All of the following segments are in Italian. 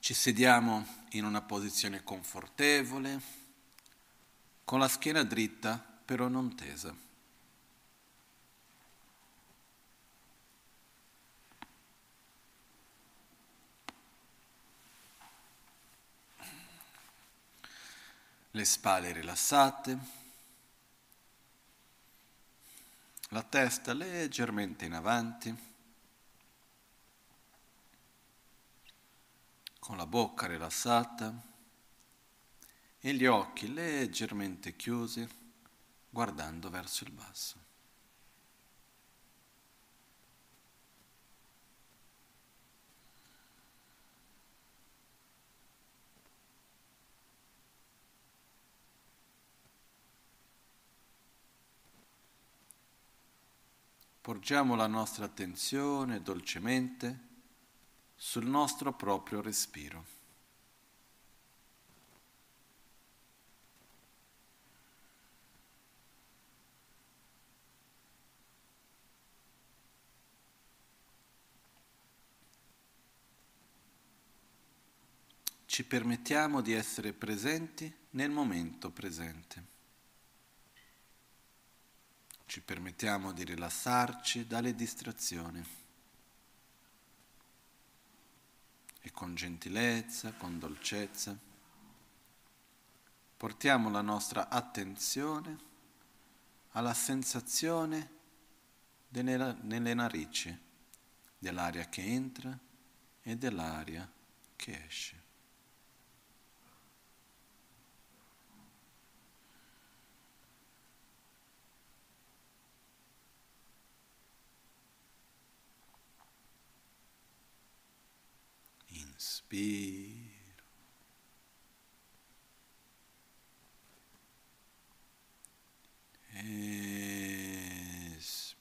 Ci sediamo in una posizione confortevole, con la schiena dritta però non tesa. Le spalle rilassate, la testa leggermente in avanti, con la bocca rilassata e gli occhi leggermente chiusi, guardando verso il basso. Porgiamo la nostra attenzione dolcemente sul nostro proprio respiro. Ci permettiamo di essere presenti nel momento presente. Ci permettiamo di rilassarci dalle distrazioni. E con gentilezza, con dolcezza, portiamo la nostra attenzione alla sensazione nelle narici, dell'aria che entra e dell'aria che esce. Inspiro. Espiro.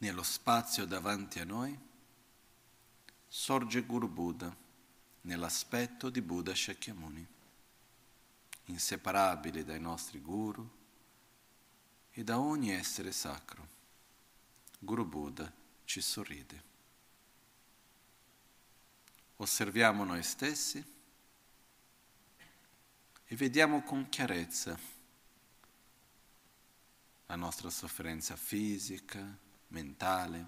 Nello spazio davanti a noi sorge Guru Buddha nell'aspetto di Buddha Shakyamuni, inseparabile dai nostri guru e da ogni essere sacro. Guru Buddha ci sorride. Osserviamo noi stessi e vediamo con chiarezza la nostra sofferenza fisica, mentale,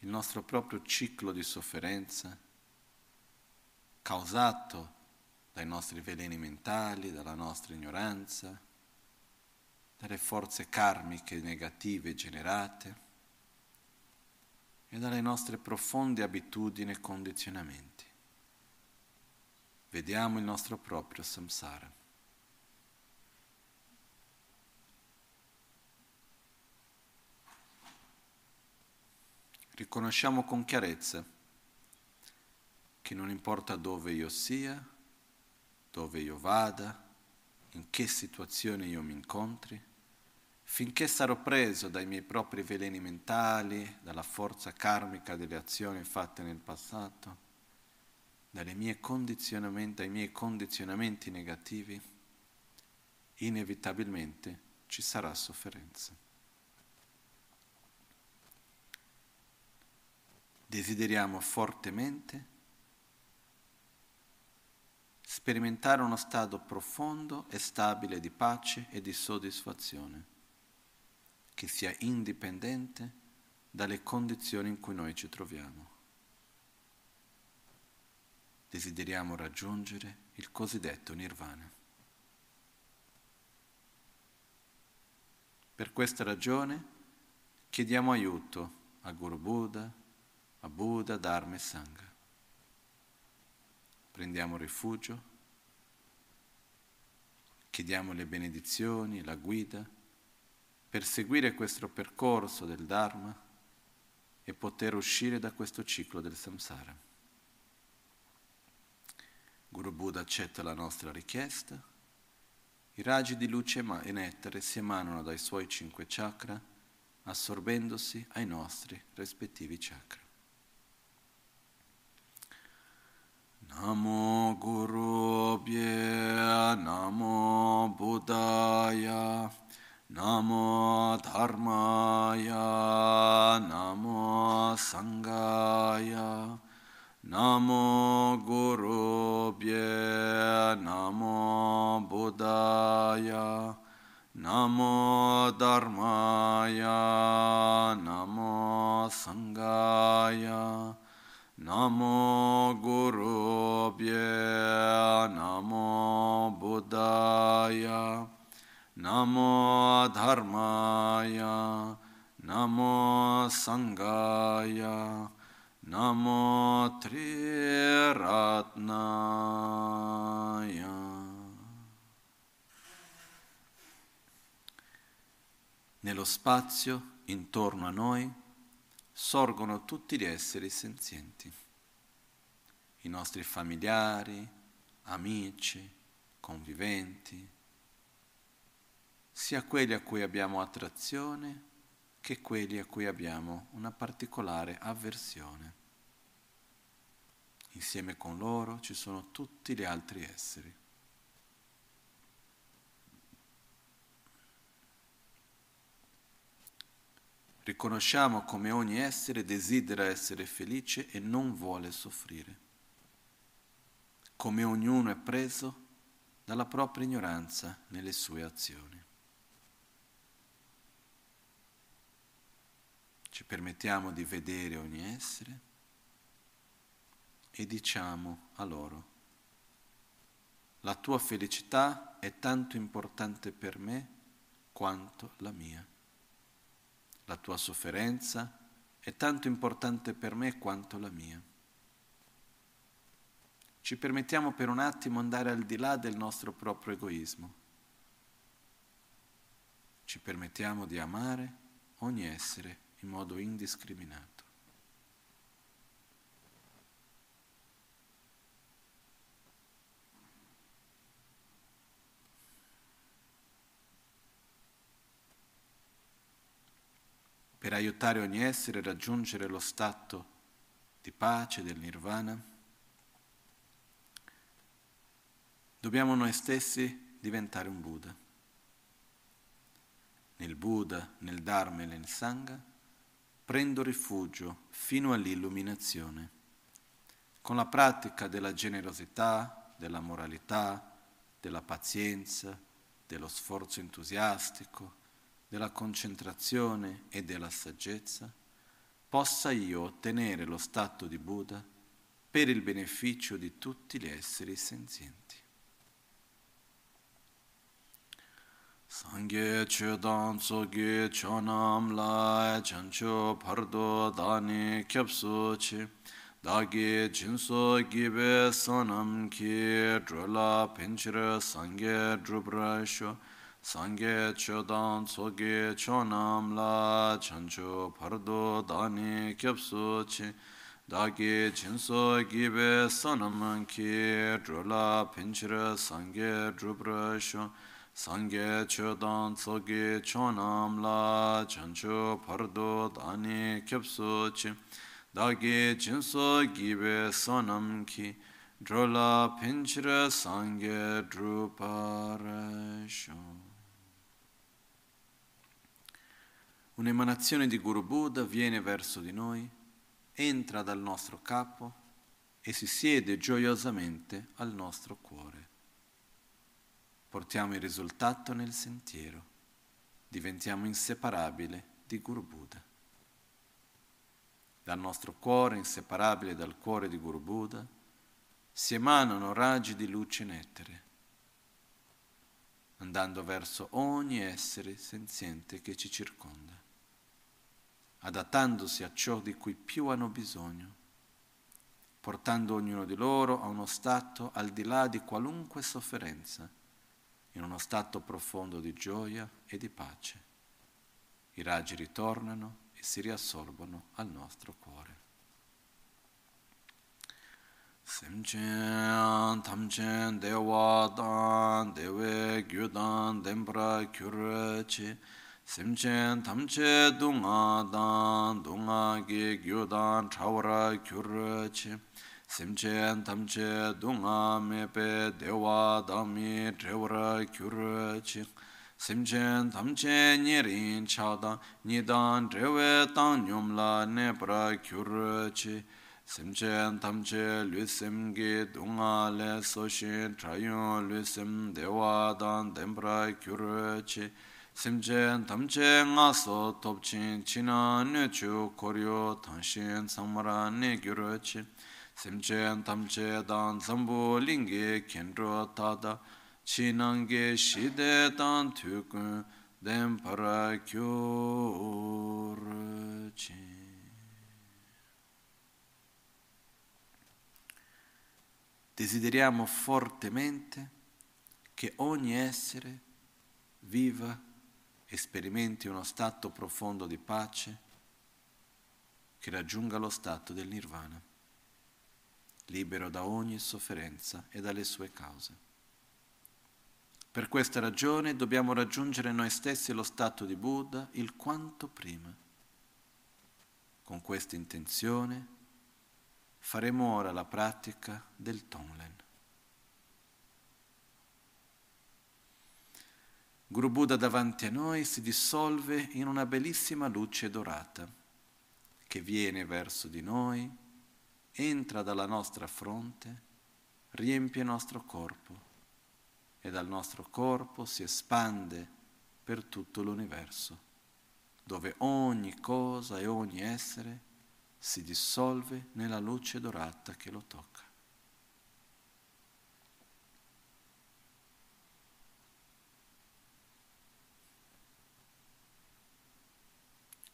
il nostro proprio ciclo di sofferenza causato dai nostri veleni mentali, dalla nostra ignoranza, dalle forze karmiche negative generate e dalle nostre profonde abitudini e condizionamenti. Vediamo il nostro proprio samsara. Riconosciamo con chiarezza che non importa dove io sia, dove io vada, in che situazione io mi incontri, finché sarò preso dai miei propri veleni mentali, dalla forza karmica delle azioni fatte nel passato, dai miei condizionamenti negativi, inevitabilmente ci sarà sofferenza. Desideriamo fortemente sperimentare uno stato profondo e stabile di pace e di soddisfazione, che sia indipendente dalle condizioni in cui noi ci troviamo. Desideriamo raggiungere il cosiddetto nirvana. Per questa ragione chiediamo aiuto a Guru Buddha, a Buddha, Dharma e Sangha. Prendiamo rifugio, chiediamo le benedizioni, la guida, per seguire questo percorso del Dharma e poter uscire da questo ciclo del samsara. Guru Buddha accetta la nostra richiesta, i raggi di luce e nettare si emanano dai suoi 5 chakra, assorbendosi ai nostri rispettivi chakra. Namo Guru Bhya, Namo Buddhaya, Namo Dharmaya, Namo Sanghaya, Namo Guru Bhya, Namo Buddhaya, Namo Dharmaya, Namo Sanghaya, Namo Guru Bhya, Namo Buddhaya, Namo Dharmaya, Namo Sanghaya, Namo Triratnaya. Nello spazio intorno a noi sorgono tutti gli esseri senzienti, i nostri familiari, amici, conviventi, sia quelli a cui abbiamo attrazione che quelli a cui abbiamo una particolare avversione. Insieme con loro ci sono tutti gli altri esseri. Riconosciamo come ogni essere desidera essere felice e non vuole soffrire, come ognuno è preso dalla propria ignoranza nelle sue azioni. Ci permettiamo di vedere ogni essere e diciamo a loro: la tua felicità è tanto importante per me quanto la mia. La tua sofferenza è tanto importante per me quanto la mia. Ci permettiamo per un attimo andare al di là del nostro proprio egoismo. Ci permettiamo di amare ogni essere in modo indiscriminato. Per aiutare ogni essere a raggiungere lo stato di pace del nirvana, dobbiamo noi stessi diventare un Buddha. Nel Buddha, nel Dharma e nel Sangha prendo rifugio fino all'illuminazione, con la pratica della generosità, della moralità, della pazienza, dello sforzo entusiastico, della concentrazione e della saggezza, possa io ottenere lo stato di Buddha per il beneficio di tutti gli esseri senzienti. Sangye Chedan Sogye Chonam Lai Chancho Pardo Dani Kyapsuchi Dagi Jinso Gibe Sonam Ki Drola Pinchira Sangye Drubrasho Sangye Chodan Sogye Chonam La Chancho Pardo Dani Kyapsuchi Dagi Chinso Gibe Sonam Ki Drola Pinchira Sangye Drubrasho Sangye Chodan Sogye Chonam La Chancho Pardo Dani Kyapsuchi Dagi Chinso Gibe Sonam Ki Drola Pinchira Sangye Drubrasho. Un'emanazione di Guru Buddha viene verso di noi, entra dal nostro capo e si siede gioiosamente al nostro cuore. Portiamo il risultato nel sentiero, diventiamo inseparabili di Guru Buddha. Dal nostro cuore, inseparabile dal cuore di Guru Buddha, si emanano raggi di luce nettere, andando verso ogni essere senziente che ci circonda. adattandosi a ciò di cui più hanno bisogno, portando ognuno di loro a uno stato al di là di qualunque sofferenza, in uno stato profondo di gioia e di pace. I raggi ritornano e si riassorbono al nostro cuore. Semchen tamchen dewadan dewe gyudan dembra kyurche semchen tamche dungadan dungage gyudan chawra kyurche semchen tamche dungamepe dewadami chawra kyurche semchen tamche nyerin chada nidan dewe tanyumla nebra kyurche semchen tamche lusim ge dunga le soshin trayon lusim dewadan dembra kyurche semchen tamche ngaso topchin china nuchu koryo tanshin samara ne gyurche semchen tamche dan zambu linge kendro tada chinange shide dan tukun dembra kyurche. Desideriamo fortemente che ogni essere viva e sperimenti uno stato profondo di pace che raggiunga lo stato del nirvana, libero da ogni sofferenza e dalle sue cause. Per questa ragione dobbiamo raggiungere noi stessi lo stato di Buddha il quanto prima. Con questa intenzione faremo ora la pratica del Tonglen. Guru Buddha davanti a noi si dissolve in una bellissima luce dorata che viene verso di noi, entra dalla nostra fronte, riempie il nostro corpo e dal nostro corpo si espande per tutto l'universo, dove ogni cosa e ogni essere si dissolve nella luce dorata che lo tocca.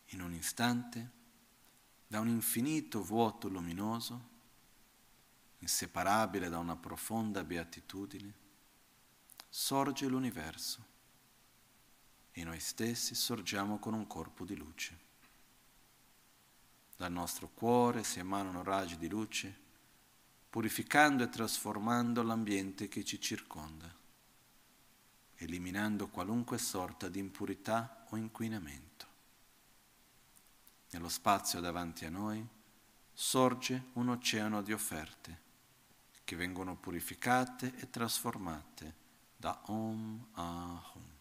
In un istante, da un infinito vuoto luminoso, inseparabile da una profonda beatitudine, sorge l'universo e noi stessi sorgiamo con un corpo di luce. Dal nostro cuore si emanano raggi di luce, purificando e trasformando l'ambiente che ci circonda, eliminando qualunque sorta di impurità o inquinamento. Nello spazio davanti a noi sorge un oceano di offerte che vengono purificate e trasformate da Om Ahum.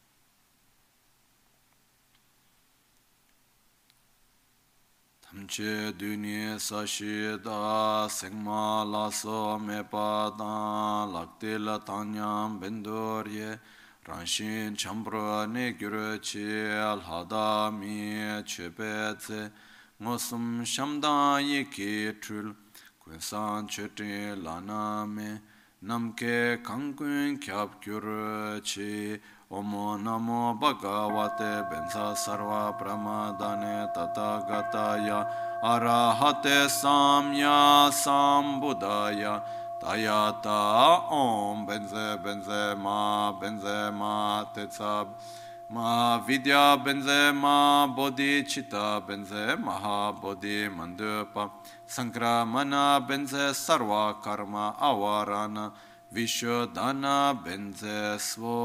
Tamche duni sashida segma laso mepada laktila tanyam bendorye ranshin chambra negurche alhadami chepete ngosum shamda yekitul kunsan chete laname namke kankun kyapkurche Om Namo Bhagavate Benza Sarva Pramadane Tathāgataya Arahate Samya Sambuddhaya Tayata Om Benze Benze Ma Tetsa Ma Vidya Benze Ma Bodhicitta Benze Maha Bodhi Mandupa Sankramana Benze Sarva Karma Avarana Vishodhana Benze Svoha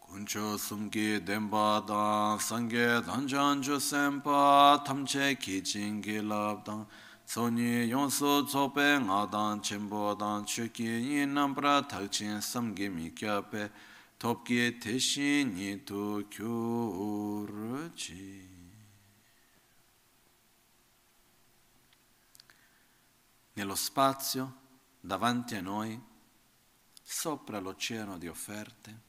Kuncho Sumki Dembada Sanghe Dhanjanju Sempa Tamche Kichingi Labdan Soni Yonsu Tsope Ngadan Chimbodan Chuki Yinambra Thakchin Samgi Mikyape Topki Teshi Nitu Kyurchi. Nello spazio, davanti a noi, sopra l'oceano di offerte,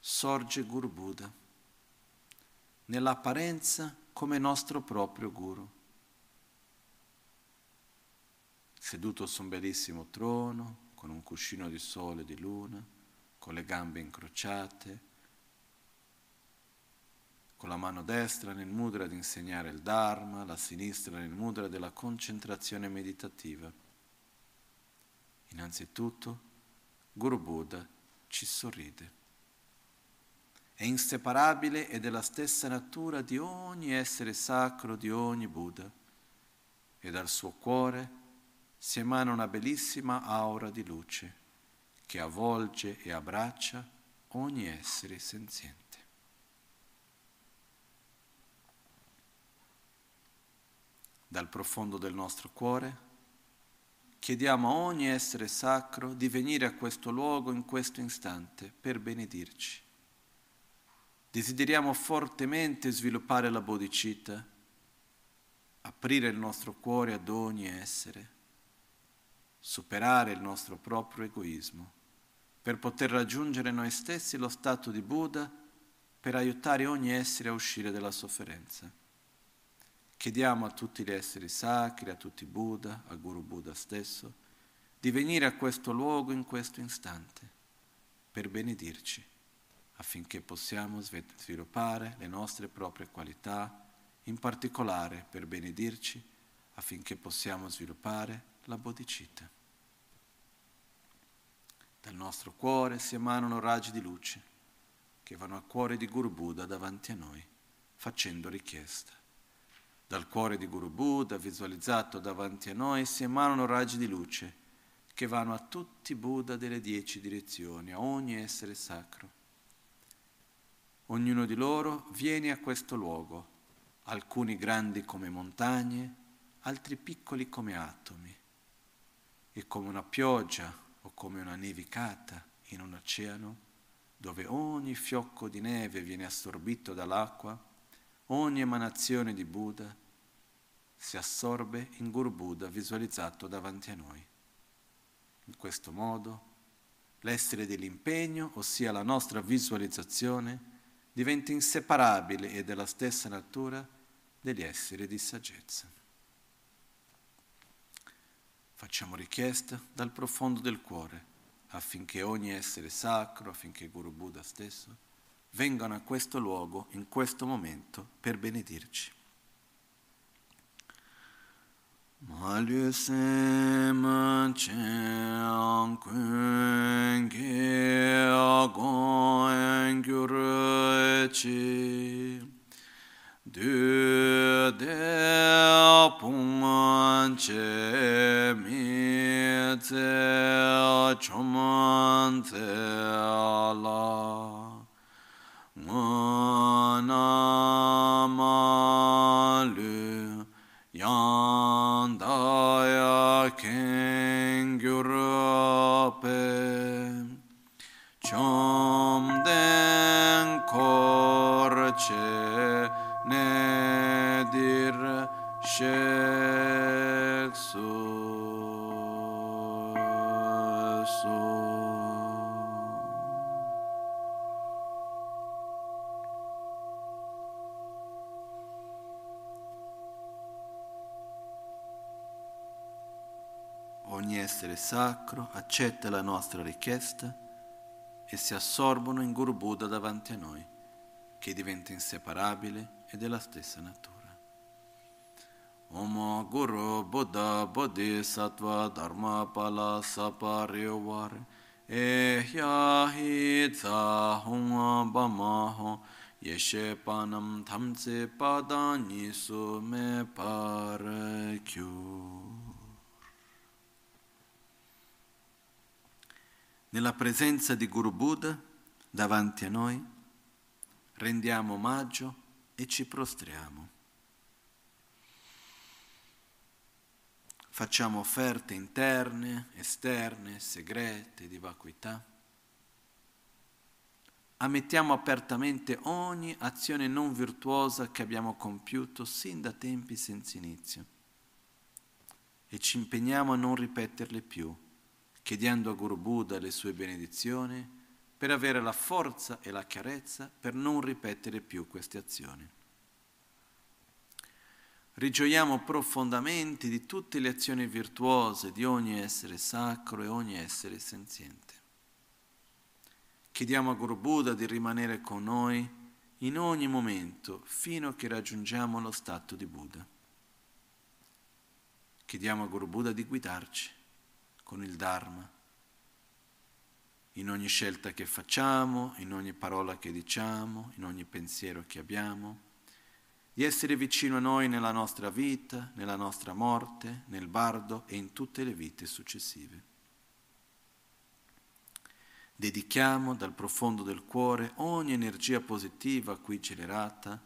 sorge Guru Buddha, nell'apparenza come nostro proprio Guru. Seduto su un bellissimo trono, con un cuscino di sole e di luna, con le gambe incrociate, con la mano destra nel mudra di insegnare il Dharma, la sinistra nel mudra della concentrazione meditativa. Innanzitutto, Guru Buddha ci sorride. È inseparabile ed è la stessa natura di ogni essere sacro, di ogni Buddha, e dal suo cuore si emana una bellissima aura di luce che avvolge e abbraccia ogni essere senziente. Dal profondo del nostro cuore, chiediamo a ogni essere sacro di venire a questo luogo in questo istante per benedirci. Desideriamo fortemente sviluppare la bodhicitta, aprire il nostro cuore ad ogni essere, superare il nostro proprio egoismo, per poter raggiungere noi stessi lo stato di Buddha, per aiutare ogni essere a uscire dalla sofferenza. Chiediamo a tutti gli esseri sacri, a tutti i Buddha, a Guru Buddha stesso, di venire a questo luogo in questo istante per benedirci, affinché possiamo sviluppare le nostre proprie qualità, in particolare per benedirci, affinché possiamo sviluppare la bodhicitta. Dal nostro cuore si emanano raggi di luce che vanno al cuore di Guru Buddha davanti a noi, facendo richiesta. Dal cuore di Guru Buddha, visualizzato davanti a noi, si emanano raggi di luce che vanno a tutti i Buddha delle 10 direzioni, a ogni essere sacro. Ognuno di loro viene a questo luogo, alcuni grandi come montagne, altri piccoli come atomi, e come una pioggia o come una nevicata in un oceano, dove ogni fiocco di neve viene assorbito dall'acqua, ogni emanazione di Buddha si assorbe in Guru Buddha visualizzato davanti a noi. In questo modo l'essere dell'impegno, ossia la nostra visualizzazione, diventa inseparabile e della stessa natura degli esseri di saggezza. Facciamo richiesta dal profondo del cuore affinché ogni essere sacro, affinché Guru Buddha stesso vengano a questo luogo, in questo momento, per benedirci. Manamalu Yandaya Kengurape Chomden Korche Nedir Sheksu. Ogni essere sacro accetta la nostra richiesta e si assorbono in Guru Buddha davanti a noi, che diventa inseparabile e della stessa natura. Om Guru Buddha Bodhisattva Dharma Pala Saparivar Ehyahi Tsahum Bamaho Yeshe Panam Thamse Padani Sume Parakyu. Nella presenza di Guru Buddha, davanti a noi, rendiamo omaggio e ci prostriamo. Facciamo offerte interne, esterne, segrete, di vacuità. Ammettiamo apertamente ogni azione non virtuosa che abbiamo compiuto sin da tempi senza inizio e ci impegniamo a non ripeterle più, chiedendo a Guru Buddha le sue benedizioni per avere la forza e la chiarezza per non ripetere più queste azioni. Rigioiamo profondamente di tutte le azioni virtuose di ogni essere sacro e ogni essere senziente. Chiediamo a Guru Buddha di rimanere con noi in ogni momento fino a che raggiungiamo lo stato di Buddha. Chiediamo a Guru Buddha di guidarci con il Dharma in ogni scelta che facciamo, in ogni parola che diciamo, in ogni pensiero che abbiamo, di essere vicino a noi nella nostra vita, nella nostra morte, nel bardo e in tutte le vite successive. Dedichiamo dal profondo del cuore ogni energia positiva qui generata,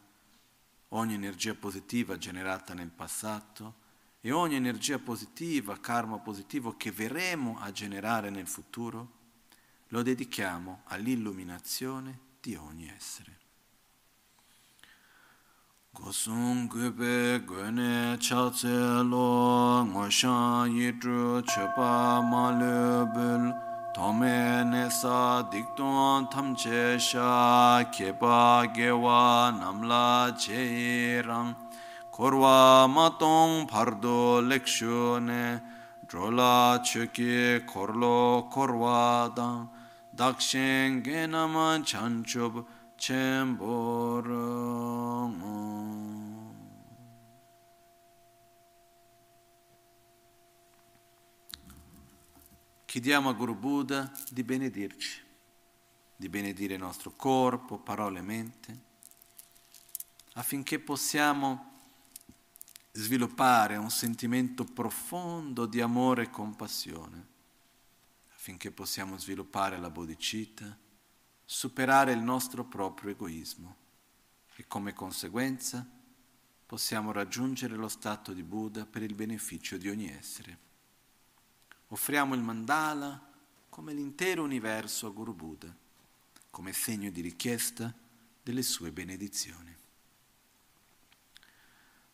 ogni energia positiva generata nel passato e ogni energia positiva, karma positivo che verremo a generare nel futuro, lo dedichiamo all'illuminazione di ogni essere. Gosung Gube Gune Chao Tse Lo Ngoshan Yidru Chupa Malubul Tomene sa dikton tamche sha kepa gewa namla cheirang korwa matong pardo lekshone drola chuki korlo korwa dang dakshen genaman chanchub chemborang. Chiediamo a Guru Buddha di benedirci, di benedire il nostro corpo, parole e mente, affinché possiamo sviluppare un sentimento profondo di amore e compassione, affinché possiamo sviluppare la bodhicitta, superare il nostro proprio egoismo e come conseguenza possiamo raggiungere lo stato di Buddha per il beneficio di ogni essere. Offriamo il mandala come l'intero universo a Guru Buddha, come segno di richiesta delle sue benedizioni.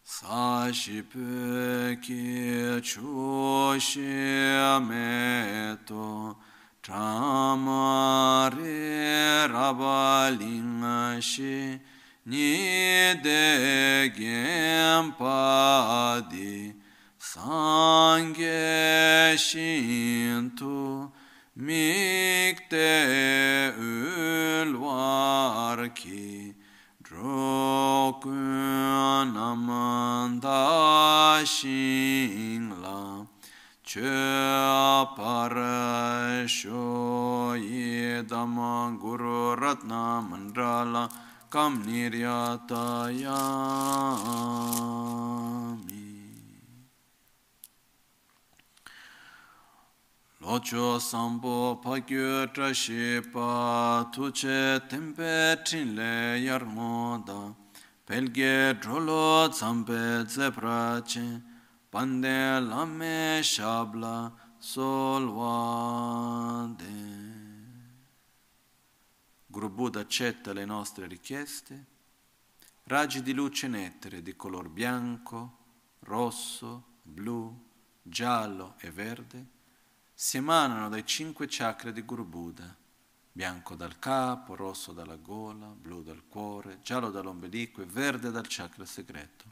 Sashipe ki chushiameto tramare rabalingashi nidegempadi Sangye Shintu Mikte Ulvarki Drokun Amanda Shingla Cheparasho Yedama Guru Ratna Mandrala Kamniryatayami Locho sambo pagyo trashipa tuce tempe trinle yarmoda pelge drolo zampe zebrace pande lame shabla solvade. Guru Buddha accetta le nostre richieste, raggi di luce nettere di color bianco, rosso, blu, giallo e verde si emanano dai 5 chakra di Guru Buddha, bianco dal capo, rosso dalla gola, blu dal cuore, giallo dall'ombelico e verde dal chakra segreto,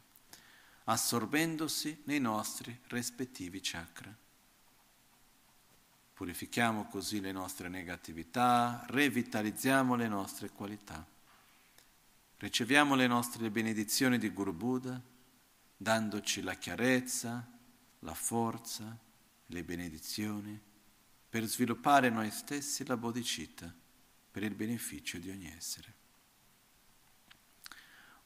assorbendosi nei nostri rispettivi chakra. Purifichiamo così le nostre negatività, revitalizziamo le nostre qualità. Riceviamo le nostre benedizioni di Guru Buddha, dandoci la chiarezza, la forza, le benedizioni per sviluppare noi stessi la bodhicitta per il beneficio di ogni essere.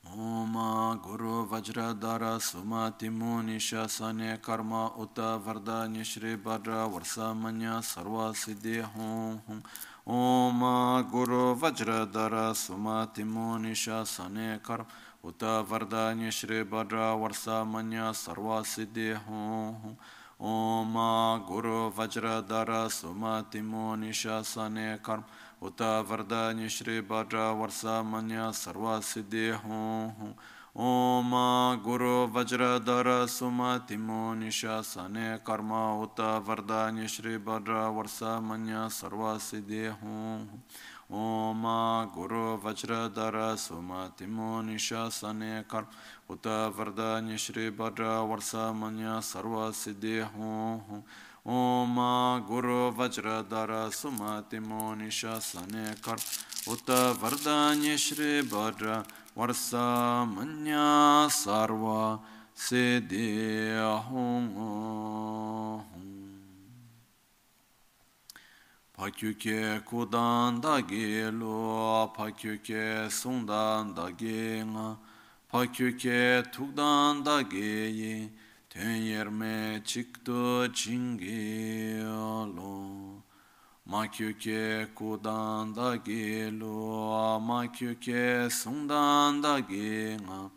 Om Guru Vajradhara Sumati Muni Shasane Karma Uta Vardhani Shri Bhadra Varsamanya Sarva Siddhi Hum Hum. Om Guru Vajradhara Sumati Muni Shasane Karma Uta Vardhani Shri Bhadra Varsamanya Sarva Siddhi Hum Hum. Om Guru Vajradhara Sumati Muni Shasane Karma Uta Vardhani Shri Bhadra Varsamanya Sarva Siddhi Hum Hum. Om Guru Vajradhara Sumati Muni Shasane Karma Uta Vardhani Shri Bhadra Varsamanya Sarva Siddhi Hum Hum. Om Guru Vajradhara Sumati Muni Shasane Karma Uta Vardhani Shri Bhadra Varsamanya Sarva Siddhi Hum Hum. Oma Guru Vajradhara Sumati Monisha Sanekar Uta Vardhanya Shri Bhadra Varsa Manya Sarva Siddhiya Hong Pakyuke Kudan Dagi Lua Pakyuke Sundan Dagi Nga Pakyuke Tugdan Dagi Tenyerme Chikto Chingi Lo Makyuke Kudan Dagi Lua Makyuke Sundan Dagi Nga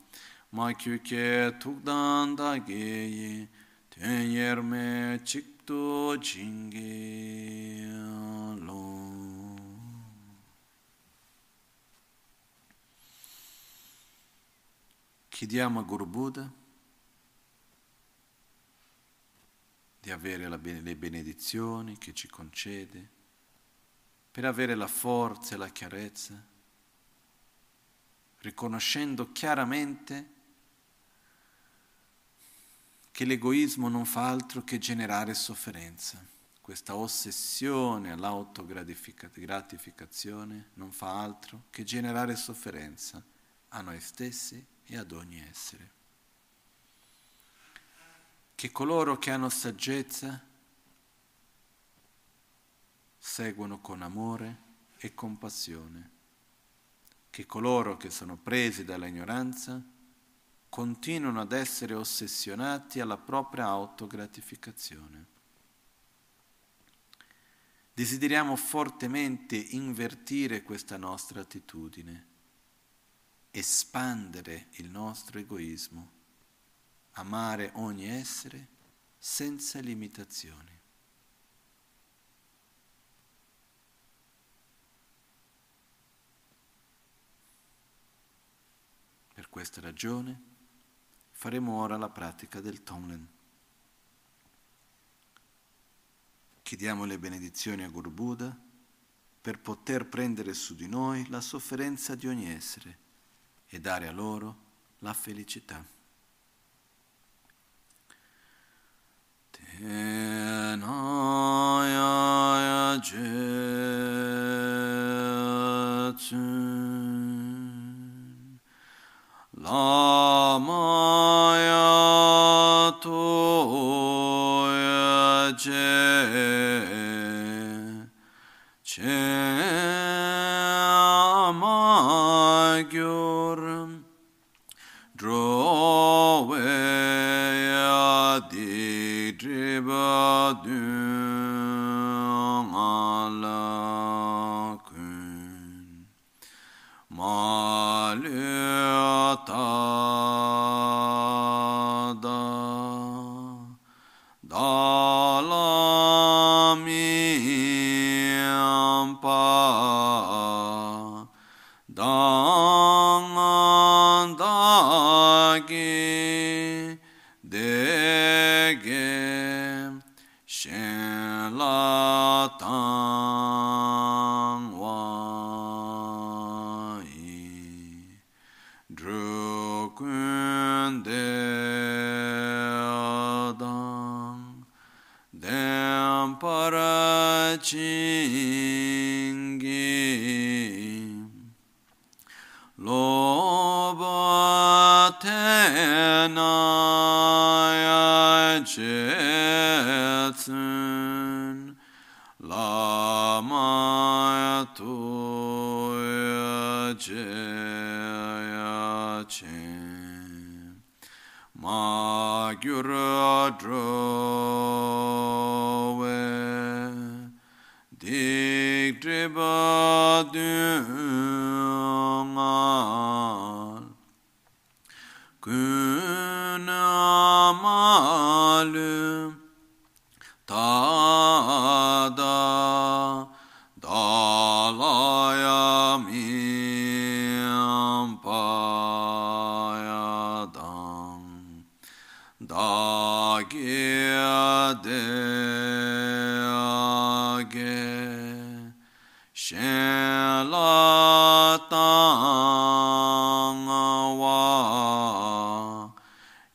Makyuke Tugdan Dagi Tenyerme Chikto Chingi Lo Chiediamo a Guru Buddha di avere le benedizioni che ci concede, per avere la forza e la chiarezza, riconoscendo chiaramente che l'egoismo non fa altro che generare sofferenza. Questa ossessione all'autogratificazione non fa altro che generare sofferenza a noi stessi e ad ogni essere. Che coloro che hanno saggezza seguono con amore e compassione, che coloro che sono presi dalla ignoranza continuano ad essere ossessionati alla propria autogratificazione. Desideriamo fortemente invertire questa nostra attitudine, espandere il nostro egoismo, amare ogni essere senza limitazioni. Per questa ragione faremo ora la pratica del Tonglen. Chiediamo le benedizioni a Guru Buddha per poter prendere su di noi la sofferenza di ogni essere e dare a loro la felicità. Tenaya jetsun lamaya toya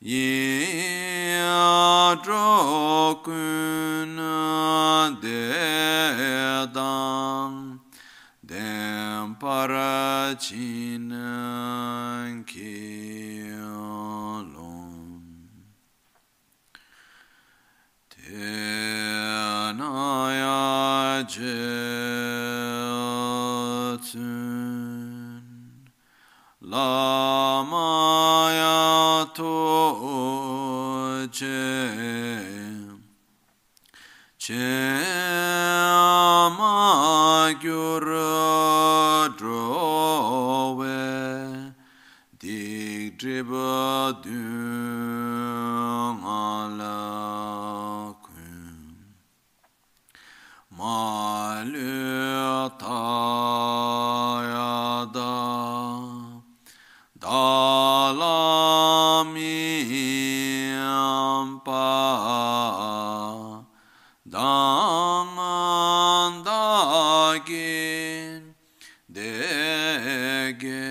Ye adrokun Dang Dem Parachin Kiolom Tenaya Jetsun Lamaya Toche Chema Gyuradrowe Digdribadun Alakun Malutayada Dalamiyampa Dāngāndāgīn dēgē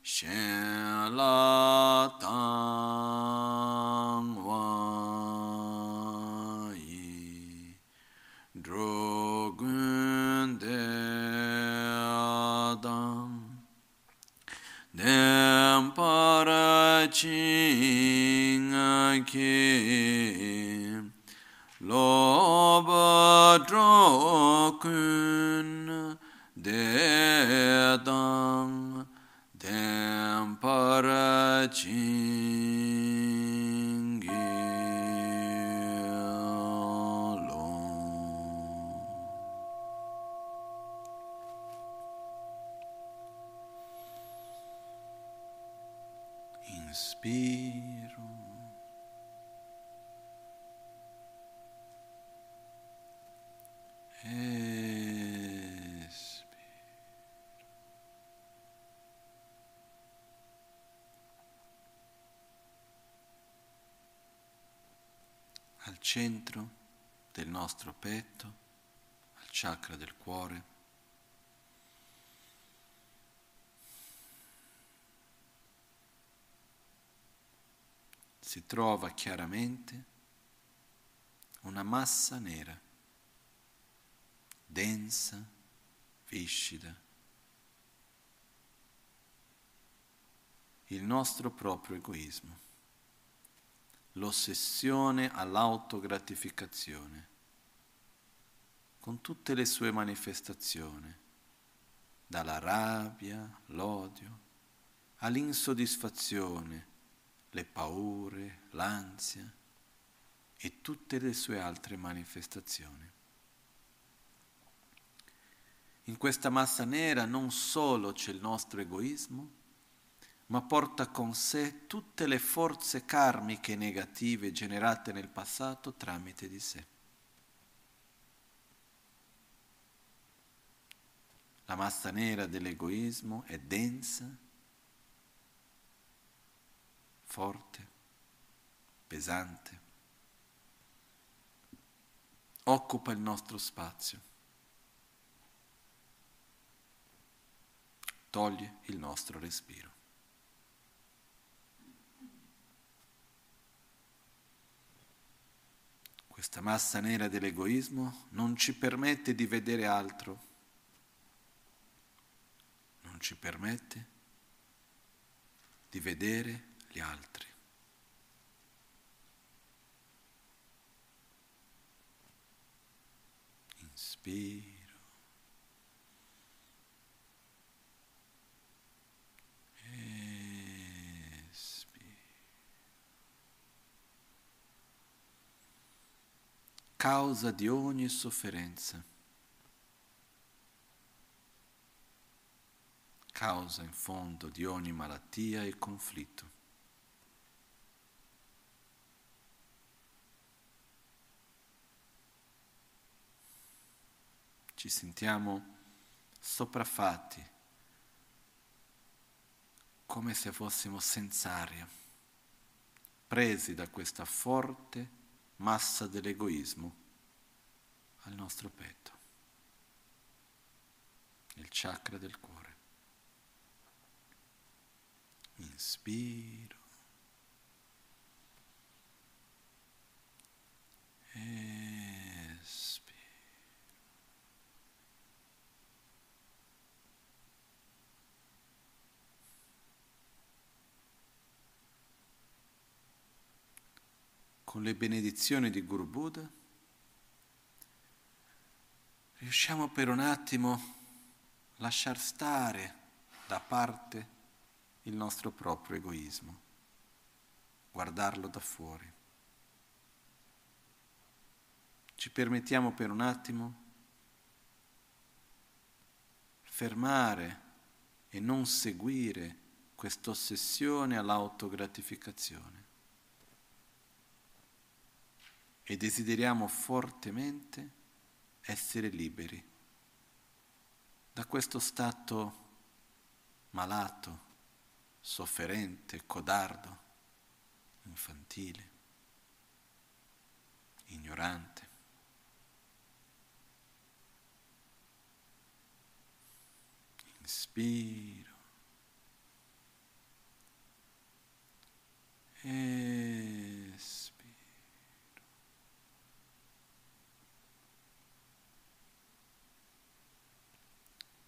shēnlātāngvāyī drōgūndēdāng dēmparācīngākīm Lobadrokun dedang demparachingyalom. Inspiro. Espiro. Al centro del nostro petto, al chakra del cuore, si trova chiaramente una massa nera, densa, viscida, il nostro proprio egoismo, l'ossessione all'autogratificazione, con tutte le sue manifestazioni, dalla rabbia, l'odio, all'insoddisfazione, le paure, l'ansia e tutte le sue altre manifestazioni. In questa massa nera non solo c'è il nostro egoismo, ma porta con sé tutte le forze karmiche negative generate nel passato tramite di sé. La massa nera dell'egoismo è densa, forte, pesante, occupa il nostro spazio, toglie il nostro respiro. Questa massa nera dell'egoismo non ci permette di vedere altro, non ci permette di vedere gli altri. Inspira. Causa di ogni sofferenza, causa in fondo di ogni malattia e conflitto. Ci sentiamo sopraffatti, come se fossimo senza aria, presi da questa forte massa dell'egoismo al nostro petto, il chakra del cuore. Inspiro. Espiro. con le benedizioni di Guru Buddha, riusciamo per un attimo a lasciar stare da parte il nostro proprio egoismo, guardarlo da fuori. Ci permettiamo per un attimo fermare e non seguire questa ossessione all'autogratificazione. E desideriamo fortemente essere liberi da questo stato malato, sofferente, codardo, infantile, ignorante. Inspiro. Espiro.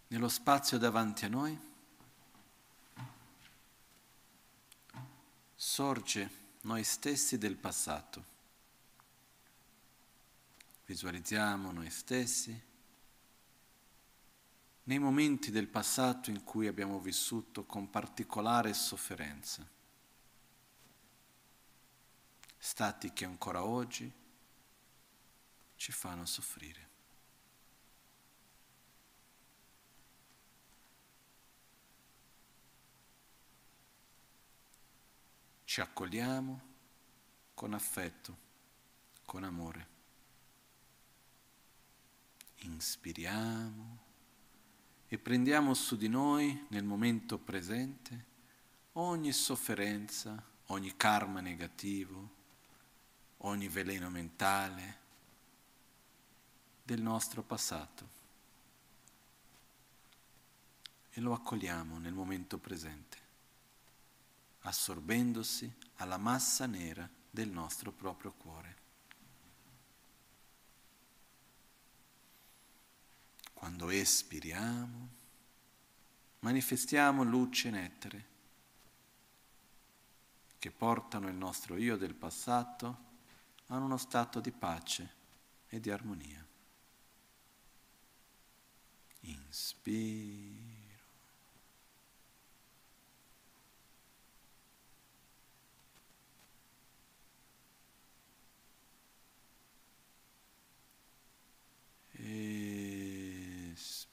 Nello spazio davanti a noi sorge noi stessi del passato. Visualizziamo noi stessi nei momenti del passato in cui abbiamo vissuto con particolare sofferenza, stati che ancora oggi ci fanno soffrire. Ci accogliamo con affetto, con amore. Inspiriamo e prendiamo su di noi, nel momento presente, ogni sofferenza, ogni karma negativo, ogni veleno mentale del nostro passato. E lo accogliamo nel momento presente, assorbendosi alla massa nera del nostro proprio cuore. Quando espiriamo, manifestiamo luce e nettare che portano il nostro io del passato ad uno stato di pace e di armonia. Inspiro. Espiro.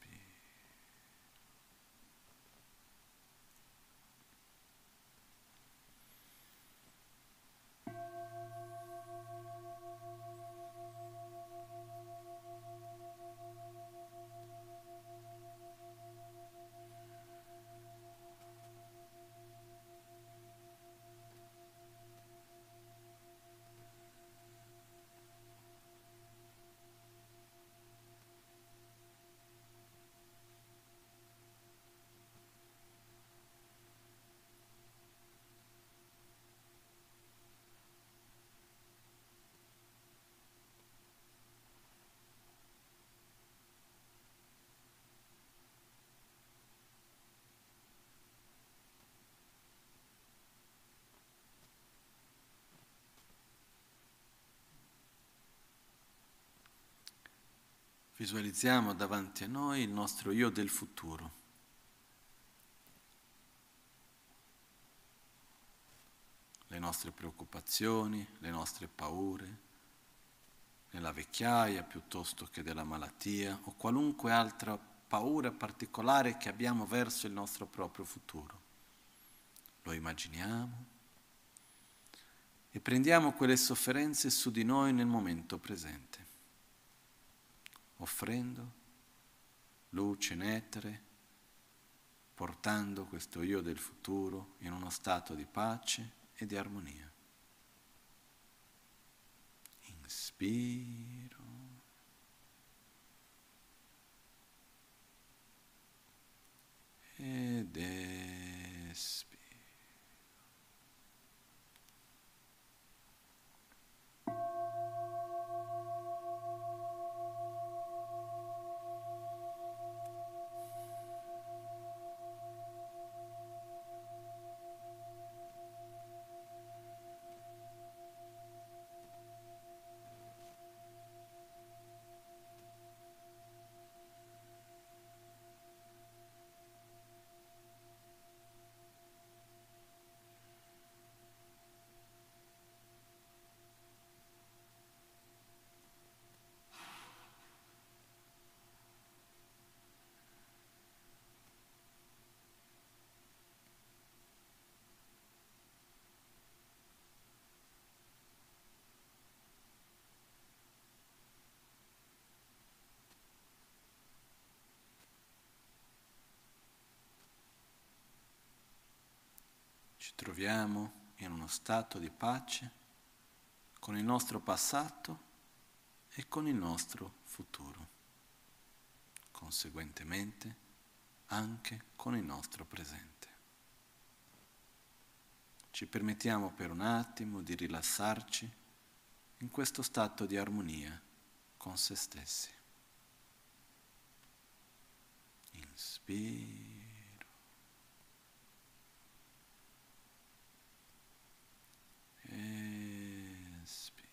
Visualizziamo davanti a noi il nostro io del futuro. Le nostre preoccupazioni, le nostre paure, nella vecchiaia piuttosto che della malattia o qualunque altra paura particolare che abbiamo verso il nostro proprio futuro. Lo immaginiamo e prendiamo quelle sofferenze su di noi nel momento presente, offrendo luce, nettare, portando questo io del futuro in uno stato di pace e di armonia. Inspiro. Ed espiro. Ci troviamo in uno stato di pace con il nostro passato e con il nostro futuro, conseguentemente anche con il nostro presente. Ci permettiamo per un attimo di rilassarci in questo stato di armonia con se stessi. Inspiro e espiro.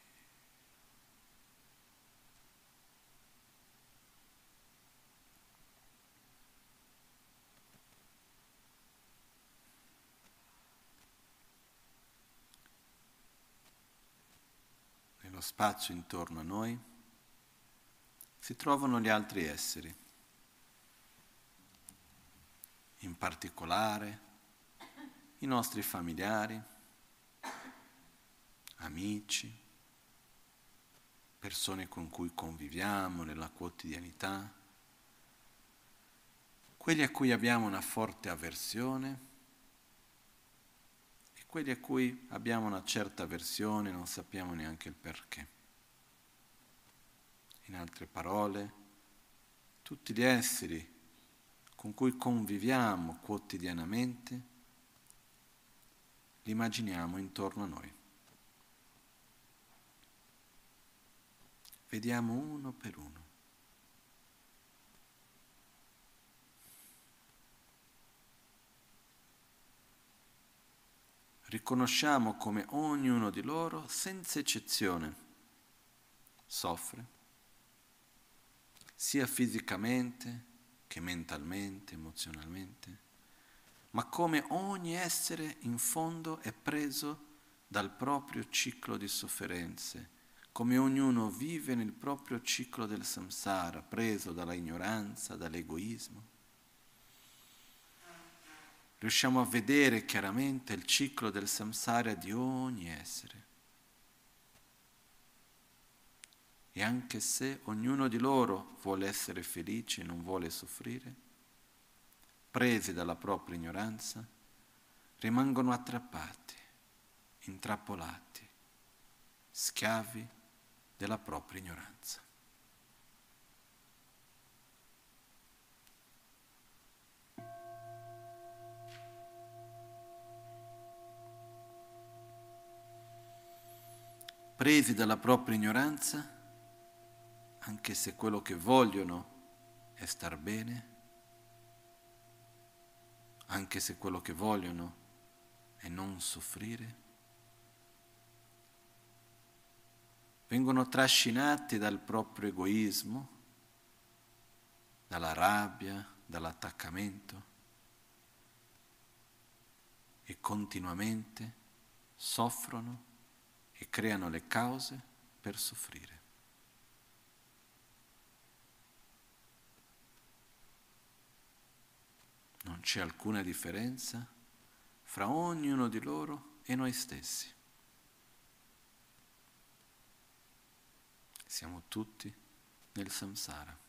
Nello spazio intorno a noi si trovano gli altri esseri, in particolare i nostri familiari, amici, persone con cui conviviamo nella quotidianità, quelli a cui abbiamo una forte avversione e quelli a cui abbiamo una certa avversione e non sappiamo neanche il perché. In altre parole, tutti gli esseri con cui conviviamo quotidianamente, li immaginiamo intorno a noi. Vediamo uno per uno. Riconosciamo come ognuno di loro, senza eccezione, soffre, sia fisicamente, che mentalmente, emozionalmente, ma come ogni essere in fondo è preso dal proprio ciclo di sofferenze, come ognuno vive nel proprio ciclo del samsara, preso dalla ignoranza, dall'egoismo. Riusciamo a vedere chiaramente il ciclo del samsara di ogni essere. E anche se ognuno di loro vuole essere felice e non vuole soffrire, presi dalla propria ignoranza, rimangono attrappati, intrappolati, schiavi della propria ignoranza. Presi dalla propria ignoranza, anche se quello che vogliono è star bene, anche se quello che vogliono è non soffrire, vengono trascinati dal proprio egoismo, dalla rabbia, dall'attaccamento e continuamente soffrono e creano le cause per soffrire. Non c'è alcuna differenza fra ognuno di loro e noi stessi. Siamo tutti nel samsara.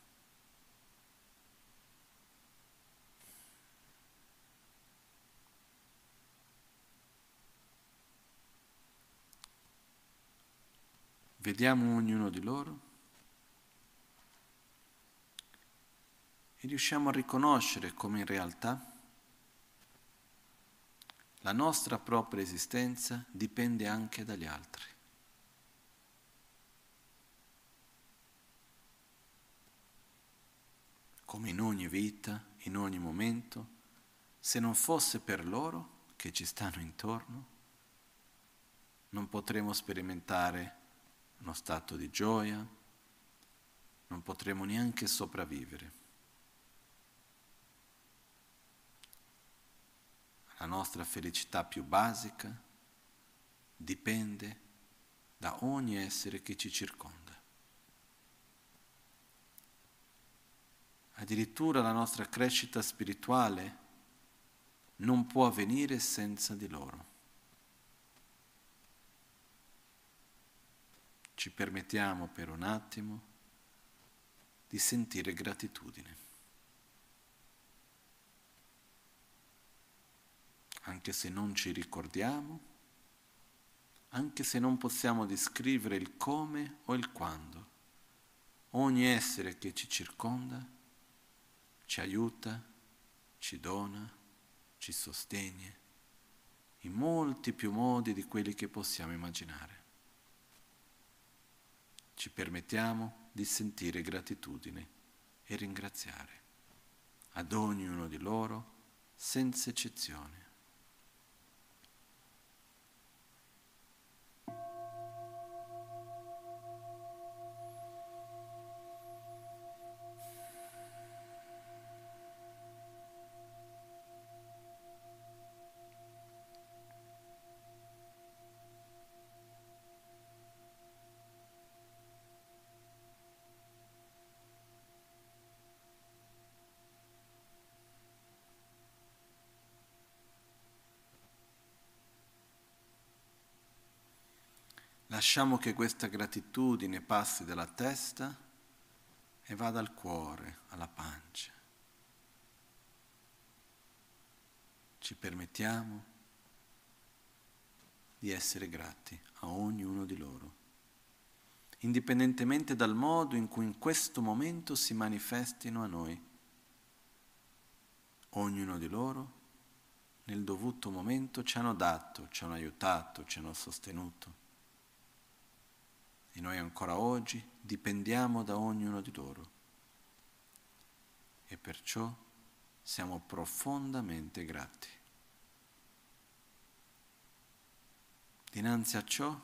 Vediamo ognuno di loro e riusciamo a riconoscere come in realtà la nostra propria esistenza dipende anche dagli altri. Come in ogni vita, in ogni momento, se non fosse per loro che ci stanno intorno, non potremmo sperimentare uno stato di gioia, non potremmo neanche sopravvivere. La nostra felicità più basica dipende da ogni essere che ci circonda. Addirittura la nostra crescita spirituale non può avvenire senza di loro. Ci permettiamo per un attimo di sentire gratitudine. anche se non ci ricordiamo, anche se non possiamo descrivere il come o il quando. Ogni essere che ci circonda ci aiuta, ci dona, ci sostiene in molti più modi di quelli che possiamo immaginare. Ci permettiamo di sentire gratitudine e ringraziare ad ognuno di loro senza eccezione. Lasciamo che questa gratitudine passi dalla testa e vada al cuore, alla pancia. Ci permettiamo di essere grati a ognuno di loro, indipendentemente dal modo in cui in questo momento si manifestino a noi. Ognuno di loro, nel dovuto momento, ci hanno dato, ci hanno aiutato, ci hanno sostenuto. E noi ancora oggi dipendiamo da ognuno di loro e perciò siamo profondamente grati. Dinanzi a ciò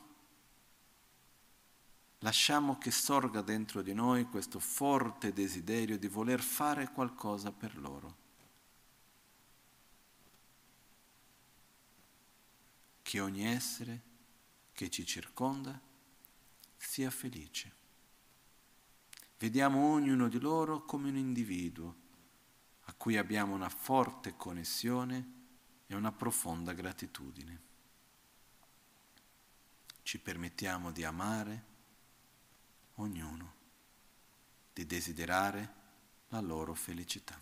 lasciamo che sorga dentro di noi questo forte desiderio di voler fare qualcosa per loro. Che ogni essere che ci circonda sia felice. Vediamo ognuno di loro come un individuo a cui abbiamo una forte connessione e una profonda gratitudine. Ci permettiamo di amare ognuno, di desiderare la loro felicità.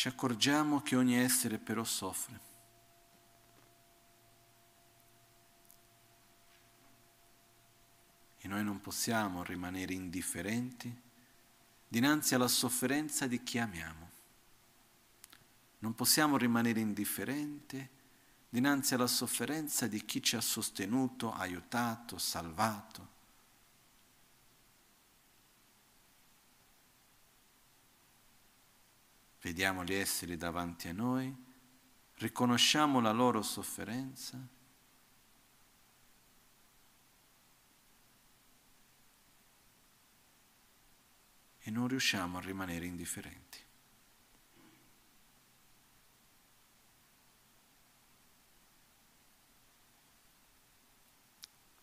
Ci accorgiamo che ogni essere però soffre. E noi non possiamo rimanere indifferenti dinanzi alla sofferenza di chi amiamo. Non possiamo rimanere indifferenti dinanzi alla sofferenza di chi ci ha sostenuto, aiutato, salvato. Vediamo gli esseri davanti a noi, riconosciamo la loro sofferenza e non riusciamo a rimanere indifferenti.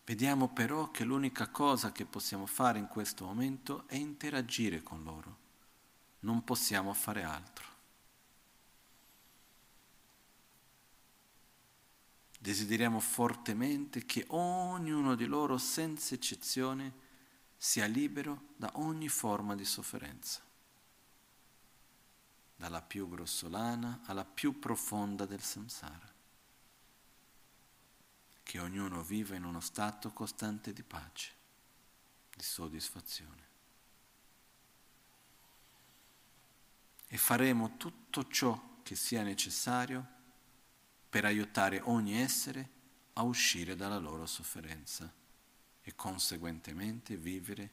Vediamo però che l'unica cosa che possiamo fare in questo momento è interagire con loro. Non possiamo fare altro. Desideriamo fortemente che ognuno di loro, senza eccezione, sia libero da ogni forma di sofferenza, dalla più grossolana alla più profonda del samsara, che ognuno viva in uno stato costante di pace, di soddisfazione. E faremo tutto ciò che sia necessario per aiutare ogni essere a uscire dalla loro sofferenza e conseguentemente vivere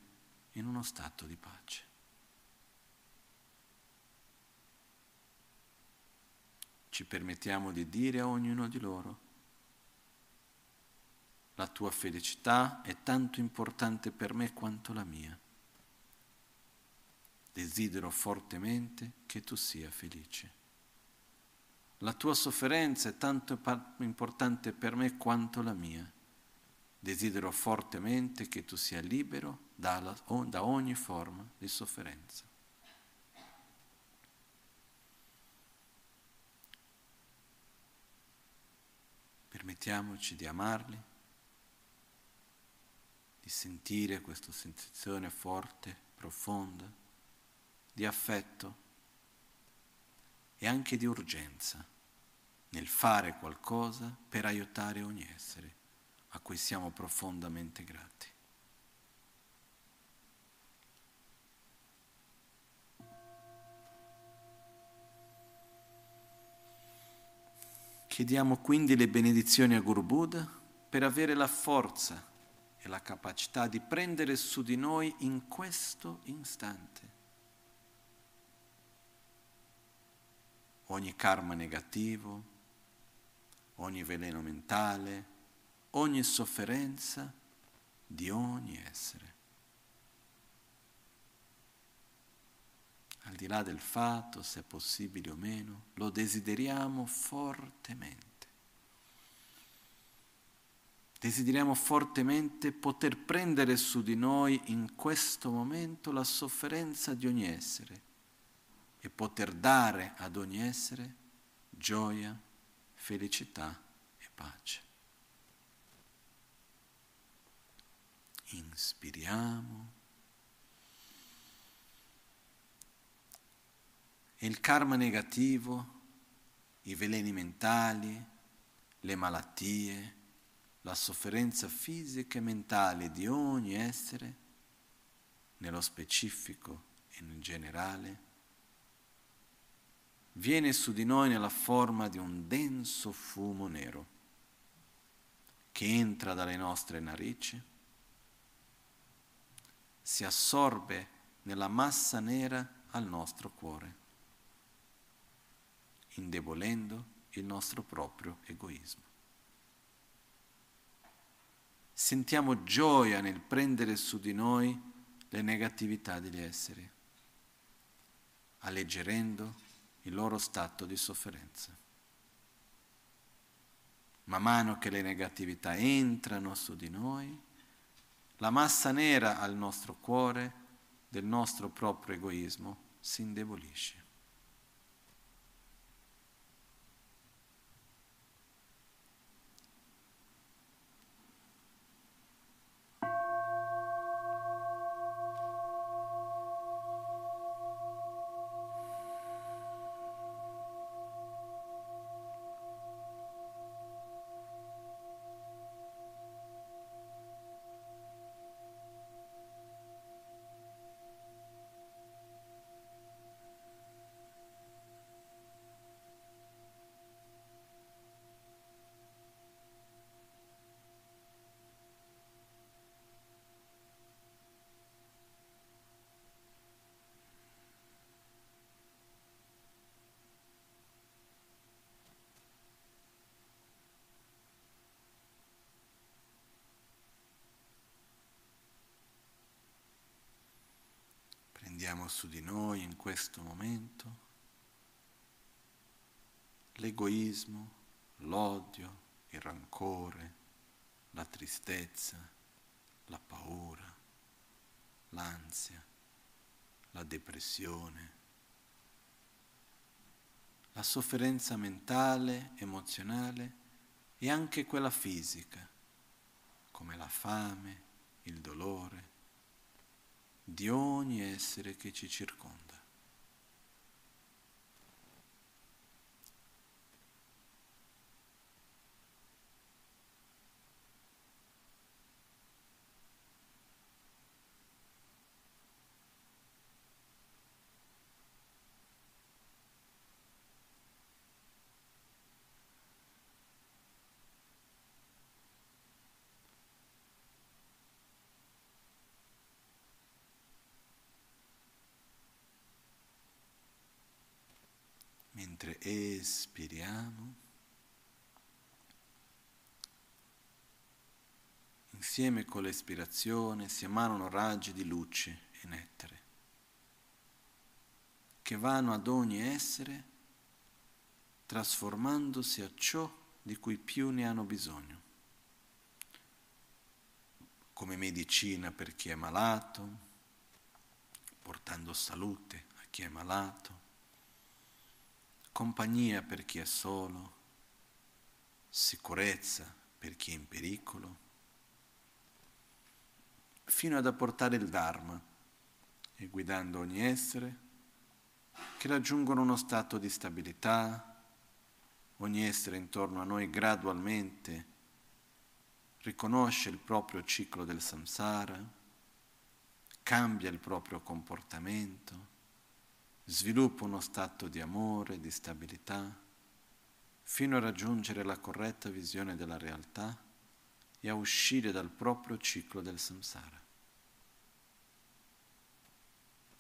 in uno stato di pace. Ci permettiamo di dire a ognuno di loro: la tua felicità è tanto importante per me quanto la mia. Desidero fortemente che tu sia felice. La tua sofferenza è tanto importante per me quanto la mia. Desidero fortemente che tu sia libero da ogni forma di sofferenza. Permettiamoci di amarli, di sentire questa sensazione forte, profonda, di affetto e anche di urgenza nel fare qualcosa per aiutare ogni essere a cui siamo profondamente grati. Chiediamo quindi le benedizioni a Guru Buddha per avere la forza e la capacità di prendere su di noi in questo istante ogni karma negativo, ogni veleno mentale, ogni sofferenza di ogni essere. Al di là del fatto, se è possibile o meno, lo desideriamo fortemente. Desideriamo fortemente poter prendere su di noi in questo momento la sofferenza di ogni essere e poter dare ad ogni essere gioia, felicità e pace. Inspiriamo. E il karma negativo, i veleni mentali, le malattie, la sofferenza fisica e mentale di ogni essere, nello specifico e nel generale, viene su di noi nella forma di un denso fumo nero che entra dalle nostre narici, si assorbe nella massa nera al nostro cuore, indebolendo il nostro proprio egoismo. Sentiamo gioia nel prendere su di noi le negatività degli esseri, alleggerendo il loro stato di sofferenza. Man mano che le negatività entrano su di noi, la massa nera al nostro cuore del nostro proprio egoismo si indebolisce. Prendiamo su di noi in questo momento l'egoismo, l'odio, il rancore, la tristezza, la paura, l'ansia, la depressione, la sofferenza mentale, emozionale e anche quella fisica, come la fame, il dolore, di ogni essere che ci circonda. Mentre espiriamo, insieme con l'espirazione si emanano raggi di luce e nettare che vanno ad ogni essere trasformandosi a ciò di cui più ne hanno bisogno, come medicina per chi è malato, portando salute a chi è malato, compagnia per chi è solo, sicurezza per chi è in pericolo, fino ad apportare il Dharma e guidando ogni essere che raggiungono uno stato di stabilità, ogni essere intorno a noi gradualmente riconosce il proprio ciclo del samsara, cambia il proprio comportamento, sviluppa uno stato di amore, di stabilità, fino a raggiungere la corretta visione della realtà e a uscire dal proprio ciclo del samsara.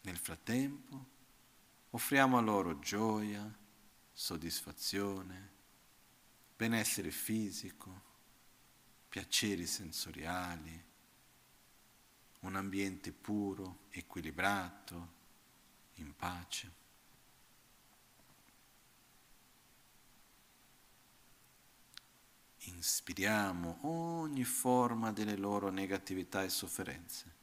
Nel frattempo offriamo a loro gioia, soddisfazione, benessere fisico, piaceri sensoriali, un ambiente puro, equilibrato, in pace. Inspiriamo ogni forma delle loro negatività e sofferenze,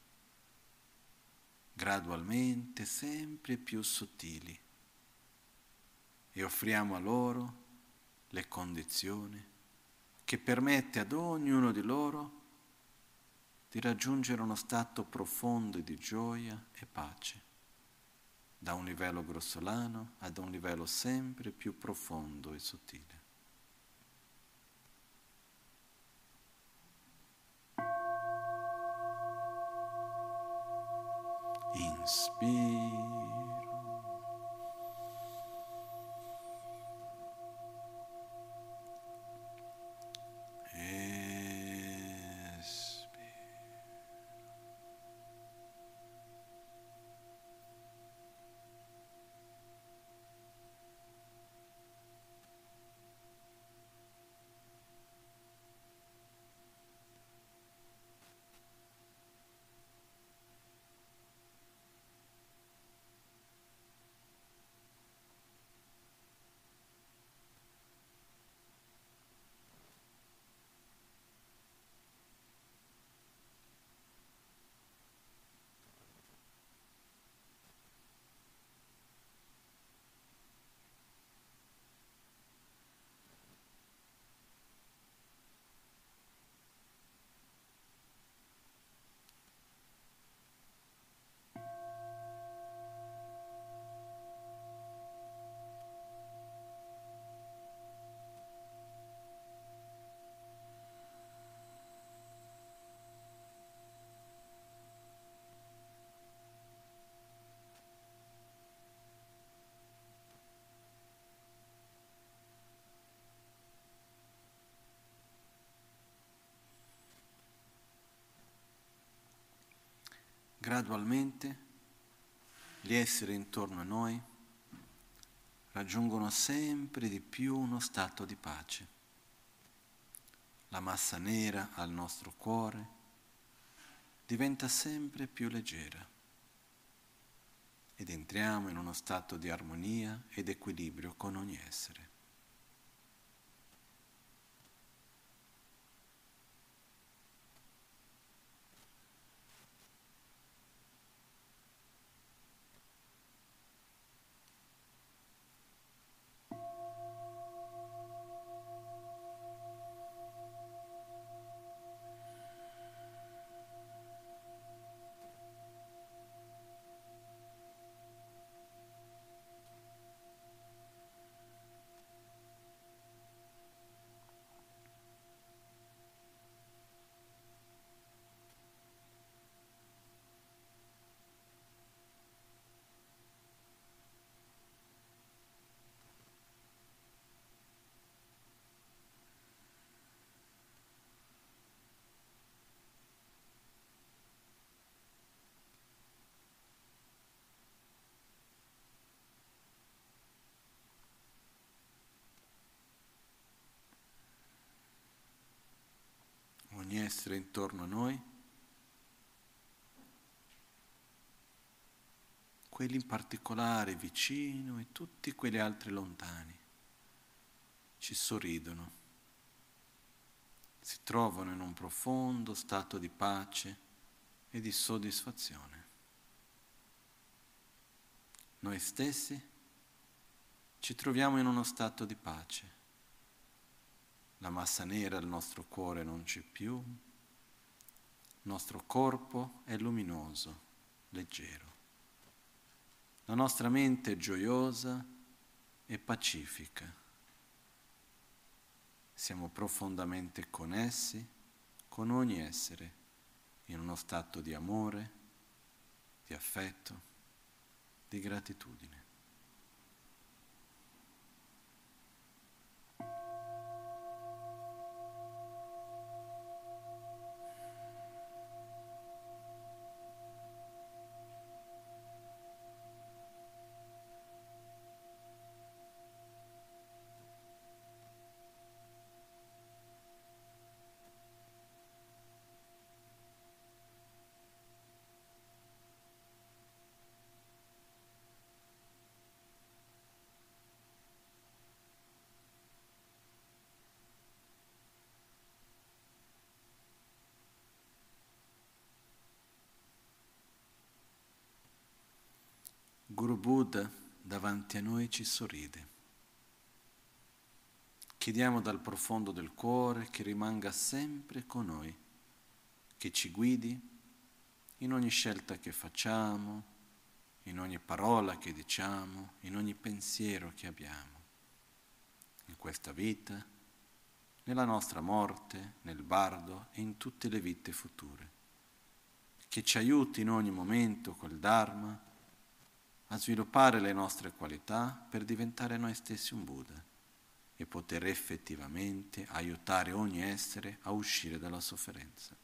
gradualmente sempre più sottili, e offriamo a loro le condizioni che permette ad ognuno di loro di raggiungere uno stato profondo di gioia e pace, da un livello grossolano ad un livello sempre più profondo e sottile. Inspira. Gradualmente gli esseri intorno a noi raggiungono sempre di più uno stato di pace. La massa nera al nostro cuore diventa sempre più leggera ed entriamo in uno stato di armonia ed equilibrio con ogni essere. Ogni essere intorno a noi, quelli in particolare vicino e tutti quelli altri lontani, ci sorridono, si trovano in un profondo stato di pace e di soddisfazione. Noi stessi ci troviamo in uno stato di pace, la massa nera del nostro cuore non c'è più, il nostro corpo è luminoso, leggero. La nostra mente è gioiosa e pacifica. Siamo profondamente connessi con ogni essere, in uno stato di amore, di affetto, di gratitudine. Guru Buddha davanti a noi ci sorride. Chiediamo dal profondo del cuore che rimanga sempre con noi, che ci guidi in ogni scelta che facciamo, in ogni parola che diciamo, in ogni pensiero che abbiamo, in questa vita, nella nostra morte, nel bardo e in tutte le vite future. Che ci aiuti in ogni momento col Dharma a sviluppare le nostre qualità per diventare noi stessi un Buddha e poter effettivamente aiutare ogni essere a uscire dalla sofferenza.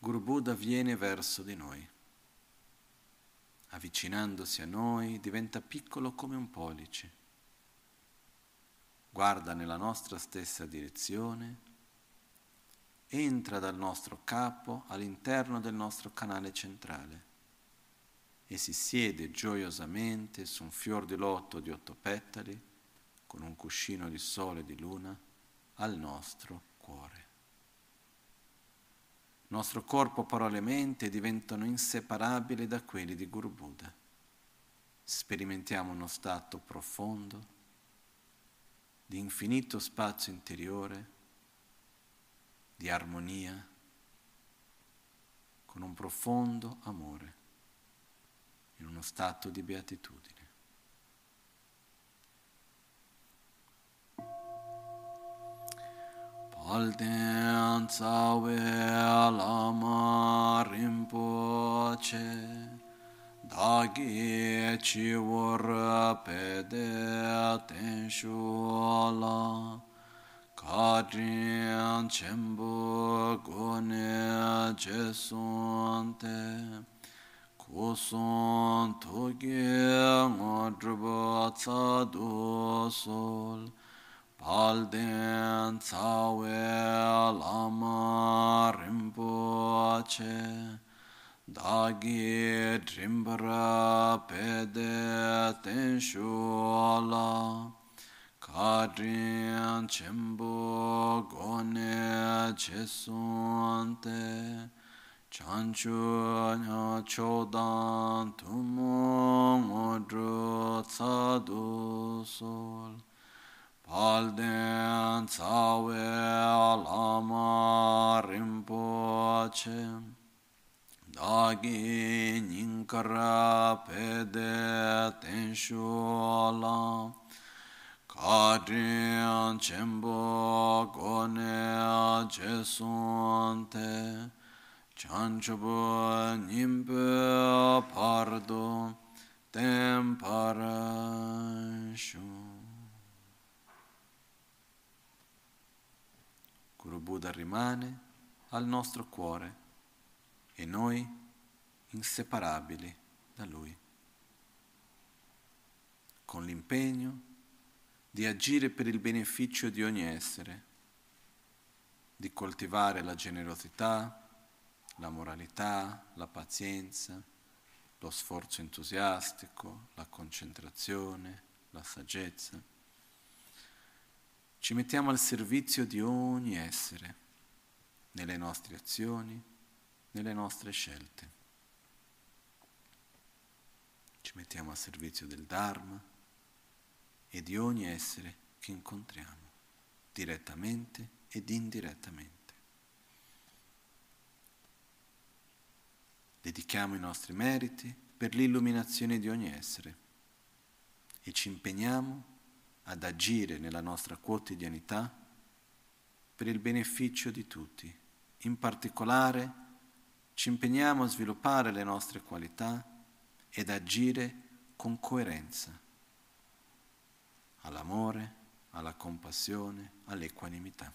Guru Buddha viene verso di noi, avvicinandosi a noi diventa piccolo come un pollice, guarda nella nostra stessa direzione, entra dal nostro capo all'interno del nostro canale centrale e si siede gioiosamente su un fior di loto di 8 petali con un cuscino di sole e di luna al nostro cuore. Il nostro corpo, parole e mente diventano inseparabili da quelli di Guru Buddha. Sperimentiamo uno stato profondo di infinito spazio interiore, di armonia, con un profondo amore, in uno stato di beatitudine. Palden Tsawe Lama Rinpoche Dagi Chiwar Pede Tenshola Kadriyan Chembo Gone Jesonte Kuson Toge Ngodrubo Tsado Sol Palden Tsawe Lama Rinpoche Dagi Drimbara Pede Tenshola Kadriyan Chembo Gone Jesonte Chanchun Chodan Tumong Odro Tsado Sol Palden Tsawe Lama Rinpoche Dagi Ninkara Pede Tenshola Kadriyan Chembo Gone Jesonte Chanchobo Nimbe Pardo Temparashu. Guru Buddha rimane al nostro cuore e noi inseparabili da Lui, con l'impegno di agire per il beneficio di ogni essere, di coltivare la generosità, la moralità, la pazienza, lo sforzo entusiastico, la concentrazione, la saggezza. Ci mettiamo al servizio di ogni essere, nelle nostre azioni, nelle nostre scelte. Ci mettiamo al servizio del Dharma e di ogni essere che incontriamo, direttamente ed indirettamente. Dedichiamo i nostri meriti per l'illuminazione di ogni essere e ci impegniamo ad agire nella nostra quotidianità per il beneficio di tutti. In particolare ci impegniamo a sviluppare le nostre qualità ed agire con coerenza all'amore, alla compassione, all'equanimità.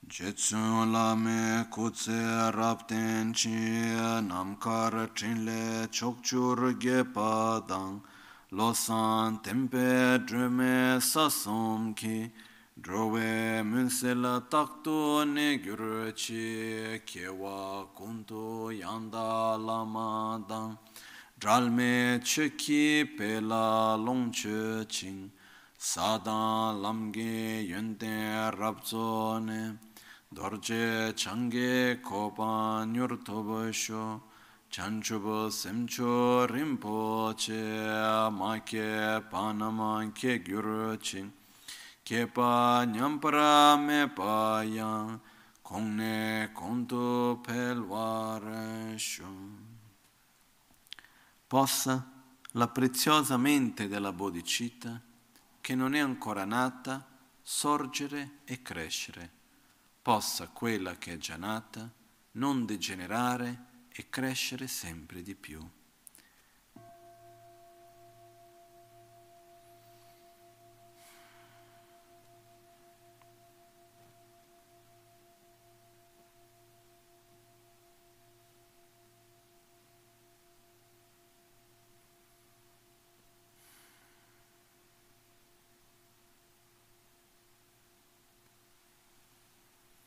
Jetsun lame kutse rapten chi namkar chinle chokchur gepadang losan tempe drume sasom ki drove munsela takto negurci kewa kunto yanda lamadang dralme cheki pela longche ching sada lamge yende rabzone Dorje Change Kopa Nyurtobosho, Chanchubo Semcho Rinpoche, Make Panama Keguruchin, Kepa Nyampara Mepaya, Kongne Konto Pelwaresho. Possa la preziosa mente della Bodhicitta, che non è ancora nata, sorgere e crescere. Possa quella che è già nata non degenerare e crescere sempre di più.